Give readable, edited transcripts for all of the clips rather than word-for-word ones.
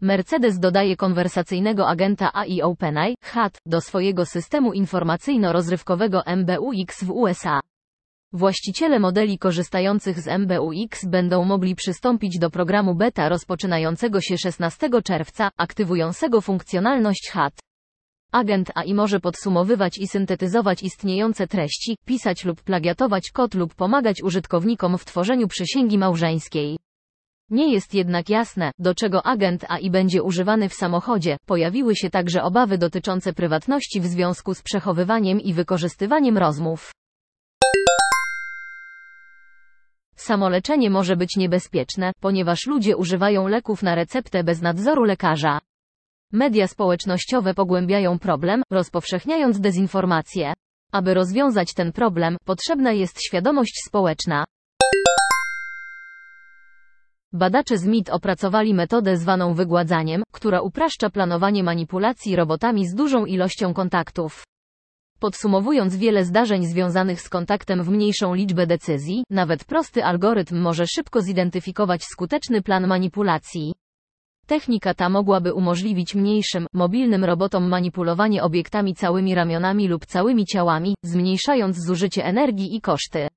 Mercedes dodaje konwersacyjnego agenta AI OpenAI, HAT, do swojego systemu informacyjno-rozrywkowego MBUX w USA. Właściciele modeli korzystających z MBUX będą mogli przystąpić do programu beta rozpoczynającego się 16 czerwca, aktywującego funkcjonalność HAT. Agent AI może podsumowywać i syntetyzować istniejące treści, pisać lub plagiatować kod lub pomagać użytkownikom w tworzeniu przysięgi małżeńskiej. Nie jest jednak jasne, do czego agent AI będzie używany w samochodzie. Pojawiły się także obawy dotyczące prywatności w związku z przechowywaniem i wykorzystywaniem rozmów. Samoleczenie może być niebezpieczne, ponieważ ludzie używają leków na receptę bez nadzoru lekarza. Media społecznościowe pogłębiają problem, rozpowszechniając dezinformację. Aby rozwiązać ten problem, potrzebna jest świadomość społeczna. Badacze z MIT opracowali metodę zwaną wygładzaniem, która upraszcza planowanie manipulacji robotami z dużą ilością kontaktów. Podsumowując wiele zdarzeń związanych z kontaktem w mniejszą liczbę decyzji, nawet prosty algorytm może szybko zidentyfikować skuteczny plan manipulacji. Technika ta mogłaby umożliwić mniejszym, mobilnym robotom manipulowanie obiektami całymi ramionami lub całymi ciałami, zmniejszając zużycie energii i koszty.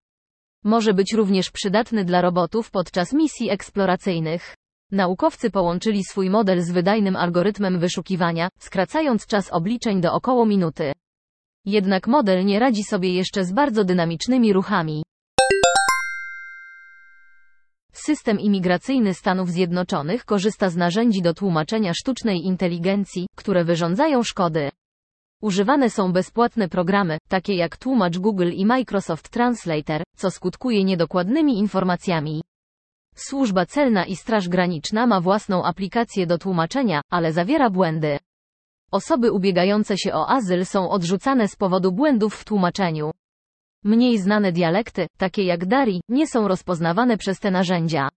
Może być również przydatny dla robotów podczas misji eksploracyjnych. Naukowcy połączyli swój model z wydajnym algorytmem wyszukiwania, skracając czas obliczeń do około minuty. Jednak model nie radzi sobie jeszcze z bardzo dynamicznymi ruchami. System imigracyjny Stanów Zjednoczonych korzysta z narzędzi do tłumaczenia sztucznej inteligencji, które wyrządzają szkody. Używane są bezpłatne programy, takie jak tłumacz Google i Microsoft Translator, co skutkuje niedokładnymi informacjami. Służba Celna i Straż Graniczna ma własną aplikację do tłumaczenia, ale zawiera błędy. Osoby ubiegające się o azyl są odrzucane z powodu błędów w tłumaczeniu. Mniej znane dialekty, takie jak Dari, nie są rozpoznawane przez te narzędzia.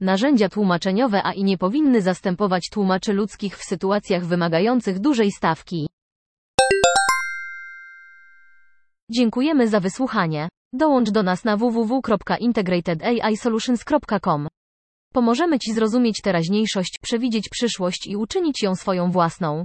Narzędzia tłumaczeniowe AI nie powinny zastępować tłumaczy ludzkich w sytuacjach wymagających dużej stawki. Dziękujemy za wysłuchanie. Dołącz do nas na www.integratedaisolutions.com. Pomożemy Ci zrozumieć teraźniejszość, przewidzieć przyszłość i uczynić ją swoją własną.